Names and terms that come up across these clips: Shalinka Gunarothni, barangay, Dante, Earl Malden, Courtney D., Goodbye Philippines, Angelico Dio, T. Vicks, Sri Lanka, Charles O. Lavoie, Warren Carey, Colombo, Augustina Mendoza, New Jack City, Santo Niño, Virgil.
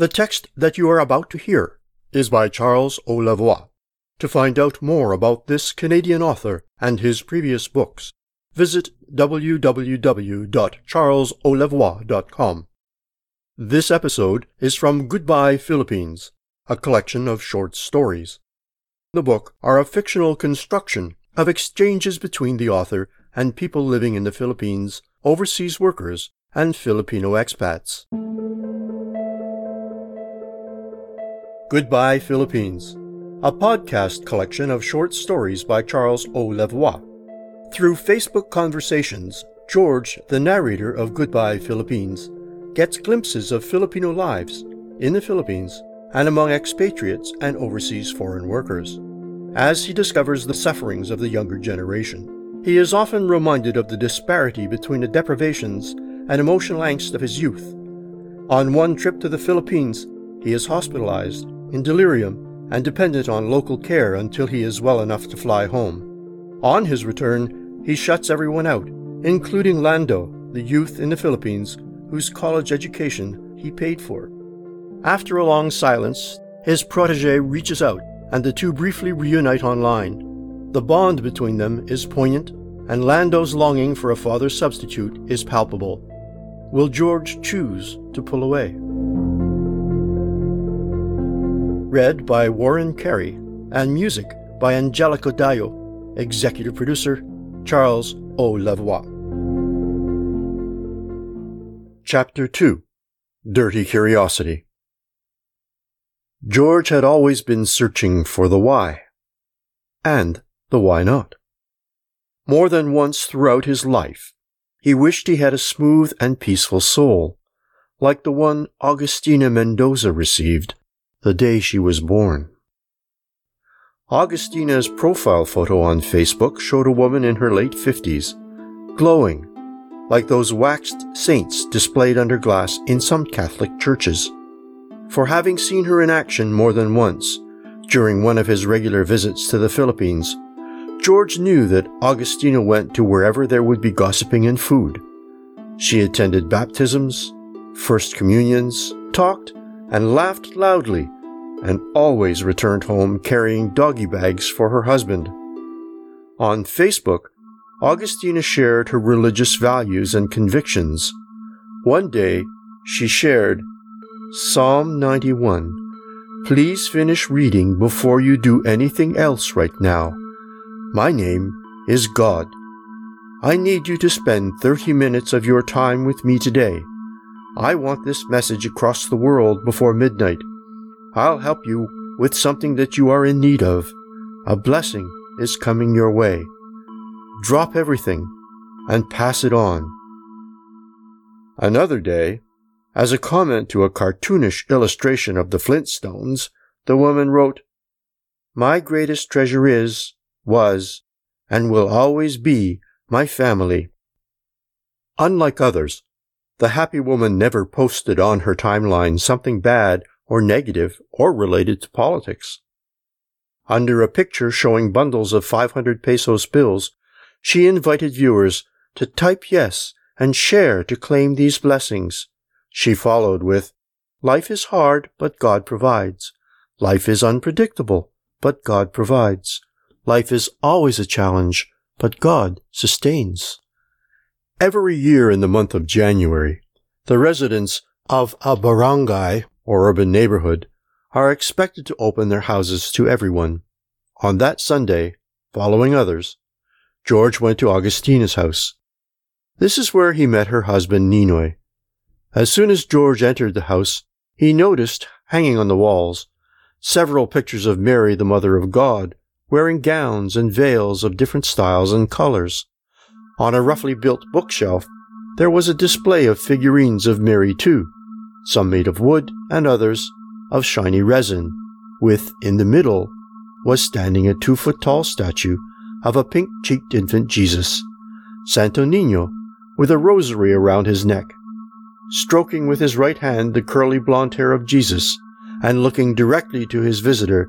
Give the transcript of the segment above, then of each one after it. The text that you are about to hear is by Charles O. Lavoie. To find out more about this Canadian author and his previous books, visit www.charlesolavoie.com. This episode is from Goodbye Philippines, a collection of short stories. The book are a fictional construction of exchanges between the author and people living in the Philippines, overseas workers, and Filipino expats. Goodbye Philippines, a podcast collection of short stories by Charles O. Lavoie. Through Facebook conversations, George, the narrator of Goodbye Philippines, gets glimpses of Filipino lives in the Philippines and among expatriates and overseas foreign workers. As he discovers the sufferings of the younger generation, he is often reminded of the disparity between the deprivations and emotional angst of his youth. On one trip to the Philippines, he is hospitalized, in delirium, and dependent on local care until he is well enough to fly home. On his return, he shuts everyone out, including Lando, the youth in the Philippines, whose college education he paid for. After a long silence, his protégé reaches out, and the two briefly reunite online. The bond between them is poignant, and Lando's longing for a father substitute is palpable. Will George choose to pull away? Read by Warren Carey, and music by Angelico Dio. Executive Producer, Charles O. Lavoie. Chapter 2. Dirty Curiosity. George had always been searching for the why, and the why not. More than once throughout his life, he wished he had a smooth and peaceful soul, like the one Augustina Mendoza received the day she was born. Augustina's profile photo on Facebook showed a woman in her late 50s, glowing, like those waxed saints displayed under glass in some Catholic churches. For having seen her in action more than once, during one of his regular visits to the Philippines, George knew that Augustina went to wherever there would be gossiping and food. She attended baptisms, first communions, talked, and laughed loudly, and always returned home carrying doggy bags for her husband. On Facebook, Augustina shared her religious values and convictions. One day, she shared, Psalm 91, "Please finish reading before you do anything else right now. My name is God. I need you to spend 30 minutes of your time with me today. I want this message across the world before midnight. I'll help you with something that you are in need of. A blessing is coming your way. Drop everything and pass it on." Another day, as a comment to a cartoonish illustration of the Flintstones, the woman wrote, "My greatest treasure is, was, and will always be my family." Unlike others, the happy woman never posted on her timeline something bad or negative, or related to politics. Under a picture showing bundles of 500 pesos bills, she invited viewers to type yes and share to claim these blessings. She followed with, "Life is hard, but God provides. Life is unpredictable, but God provides. Life is always a challenge, but God sustains." Every year in the month of January, the residents of a barangay or urban neighborhood are expected to open their houses to everyone. On that Sunday, following others, George went to Augustina's house. This is where he met her husband Ninoy. As soon as George entered the house, he noticed, hanging on the walls, several pictures of Mary, the Mother of God, wearing gowns and veils of different styles and colors. On a roughly built bookshelf, there was a display of figurines of Mary too, some made of wood and others of shiny resin, with, in the middle, was standing a 2-foot-tall statue of a pink-cheeked infant Jesus, Santo Niño, with a rosary around his neck. Stroking with his right hand the curly blonde hair of Jesus, and looking directly to his visitor,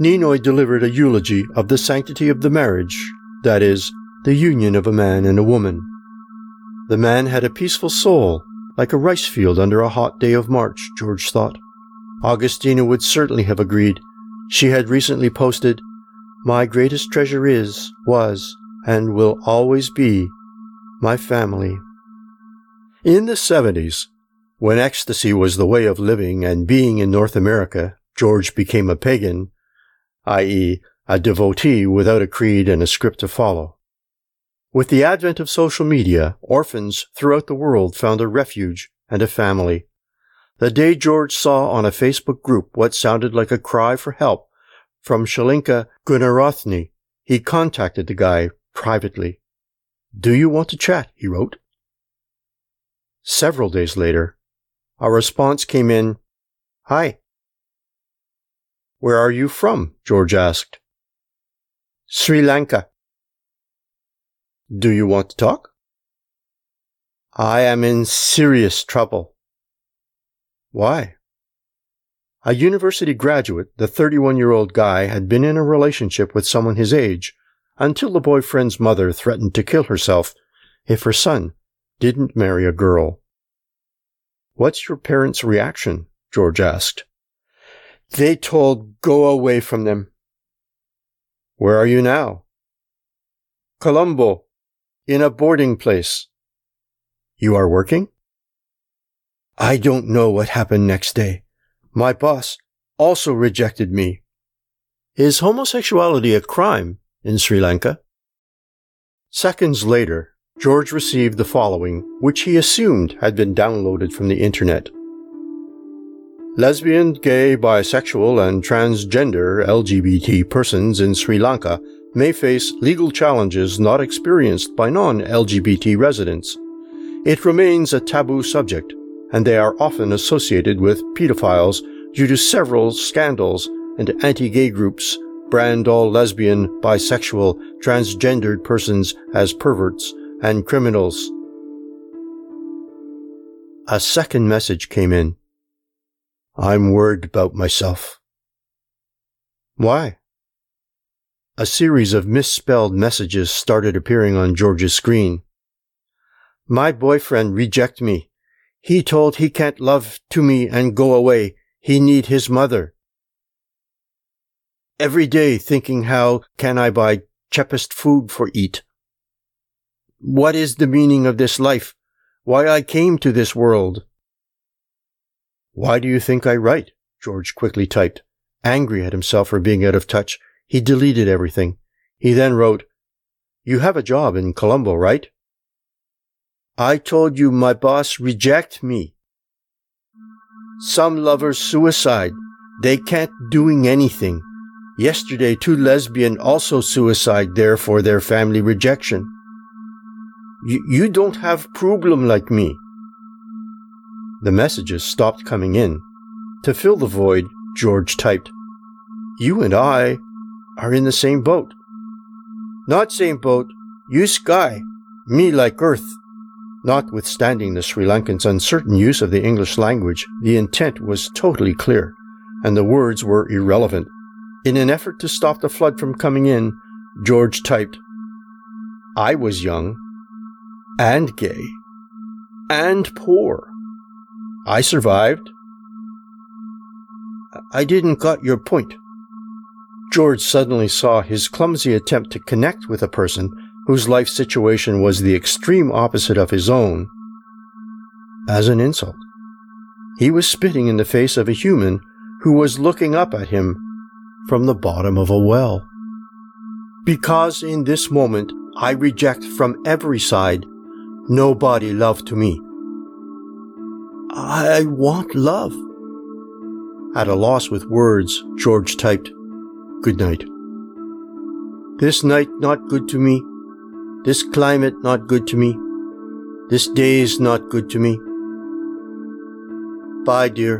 Ninoy delivered a eulogy of the sanctity of the marriage, that is, the union of a man and a woman. The man had a peaceful soul, like a rice field under a hot day of March, George thought, Augustina would certainly have agreed. She had recently posted, "My greatest treasure is, was, and will always be my family." In the 70s, when ecstasy was the way of living and being in North America, George became a pagan, i.e., a devotee without a creed and a script to follow. With the advent of social media, orphans throughout the world found a refuge and a family. The day George saw on a Facebook group what sounded like a cry for help from Shalinka Gunarothni, he contacted the guy privately. "Do you want to chat?" he wrote. Several days later, a response came in, "Hi." "Where are you from?" George asked. "Sri Lanka." "Do you want to talk?" "I am in serious trouble." "Why?" A university graduate, the 31-year-old guy had been in a relationship with someone his age until the boyfriend's mother threatened to kill herself if her son didn't marry a girl. "What's your parents' reaction?" George asked. "They told, go away from them." "Where are you now?" "Colombo, in a boarding place." "You are working?" "I don't know what happened next day. My boss also rejected me." Is homosexuality a crime in Sri Lanka? Seconds later, George received the following, which he assumed had been downloaded from the internet. "Lesbian, gay, bisexual, and transgender LGBT persons in Sri Lanka may face legal challenges not experienced by non-LGBT residents. It remains a taboo subject, and they are often associated with pedophiles due to several scandals and anti-gay groups brand all lesbian, bisexual, transgendered persons as perverts and criminals." A second message came in. "I'm worried about myself." "Why?" A series of misspelled messages started appearing on George's screen. "My boyfriend reject me. He told he can't love to me and go away. He need his mother. Every day thinking how can I buy cheapest food for eat. What is the meaning of this life? Why I came to this world?" "Why do you think I write?" George quickly typed. Angry at himself for being out of touch, he deleted everything. He then wrote, "You have a job in Colombo, right?" "I told you my boss reject me. Some lovers suicide. They can't doing anything. Yesterday, two lesbian also suicide there for their family rejection. You don't have problem like me." The messages stopped coming in. To fill the void, George typed, "You and I are in the same boat." "Not same boat. You sky, me like earth." Notwithstanding the Sri Lankans' uncertain use of the English language, the intent was totally clear, and the words were irrelevant. In an effort to stop the flood from coming in, George typed, "I was young, and gay, and poor. I survived." "I didn't got your point." George suddenly saw his clumsy attempt to connect with a person whose life situation was the extreme opposite of his own as an insult. He was spitting in the face of a human who was looking up at him from the bottom of a well. "Because in this moment I reject from every side, nobody love to me. I want love." At a loss with words, George typed, "Good night. This night not good to me. This climate not good to me. This day is not good to me. Bye, dear.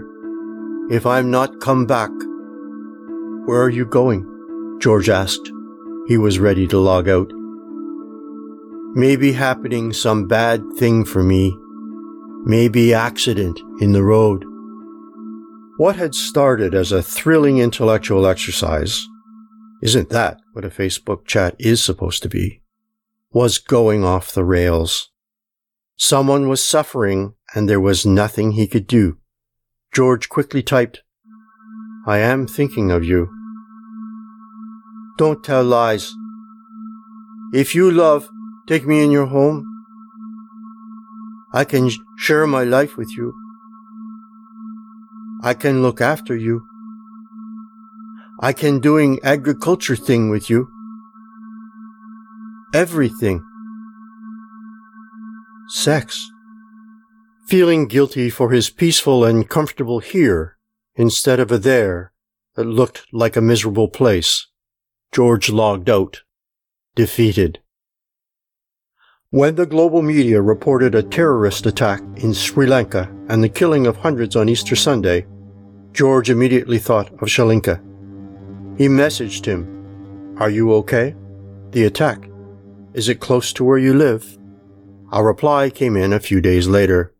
If I'm not come back." "Where are you going?" George asked. He was ready to log out. "Maybe happening some bad thing for me. Maybe accident in the road." What had started as a thrilling intellectual exercise, isn't that what a Facebook chat is supposed to be, was going off the rails. Someone was suffering and there was nothing he could do. George quickly typed, I am thinking of you. Don't tell lies. If you love, take me in your home. I can share my life with you. I can look after you. I can doing agriculture thing with you. Everything. Sex. Feeling guilty for his peaceful and comfortable here instead of a there that looked like a miserable place. George logged out, defeated. When the global media reported a terrorist attack in Sri Lanka and the killing of hundreds on Easter Sunday, George immediately thought of Shalinka. He messaged him, "Are you okay? The attack. Is it close to where you live?" A reply came in a few days later.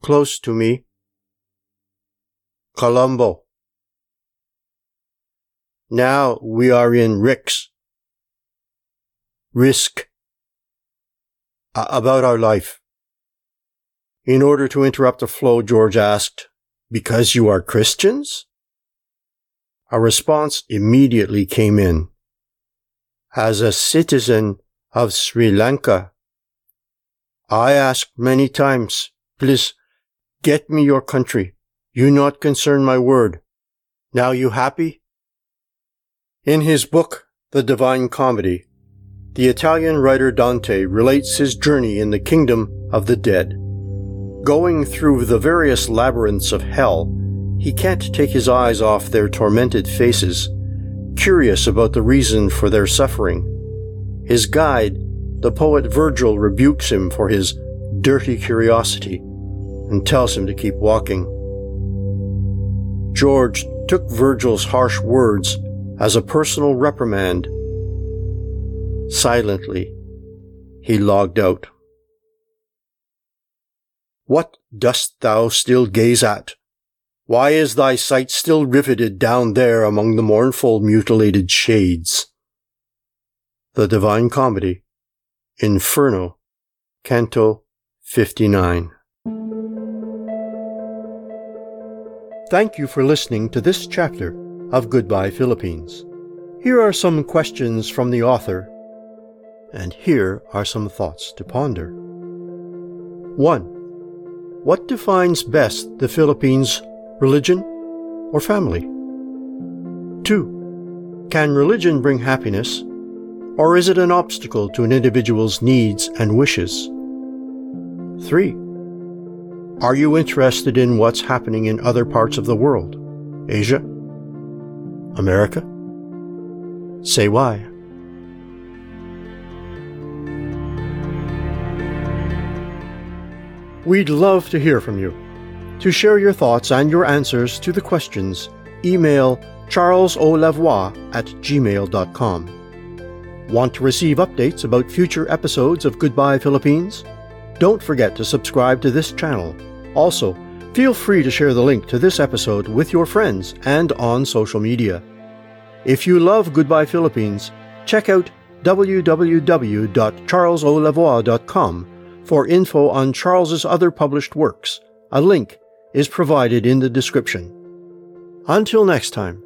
"Close to me. Colombo. Now we are in risk. About our life." In order to interrupt the flow, George asked, "Because you are Christians?" A response immediately came in. "As a citizen of Sri Lanka, I asked many times, please, get me your country. You not concern my word. Now you happy?" In his book, The Divine Comedy, the Italian writer Dante relates his journey in the kingdom of the dead. Going through the various labyrinths of hell, he can't take his eyes off their tormented faces, curious about the reason for their suffering. His guide, the poet Virgil, rebukes him for his dirty curiosity and tells him to keep walking. George took Virgil's harsh words as a personal reprimand. Silently, he logged out. "What dost thou still gaze at? Why is thy sight still riveted down there among the mournful mutilated shades?" The Divine Comedy, Inferno, Canto 59. Thank you for listening to this chapter of Goodbye Philippines. Here are some questions from the author, and here are some thoughts to ponder. 1. What defines best the Philippines' religion or family? 2. Can religion bring happiness, or is it an obstacle to an individual's needs and wishes? 3. Are you interested in what's happening in other parts of the world? Asia? America? Say why. We'd love to hear from you. To share your thoughts and your answers to the questions, email charlesolavoie@gmail.com. Want to receive updates about future episodes of Goodbye Philippines? Don't forget to subscribe to this channel. Also, feel free to share the link to this episode with your friends and on social media. If you love Goodbye Philippines, check out www.charlesolavoie.com for info on Charles's other published works. A link is provided in the description. Until next time.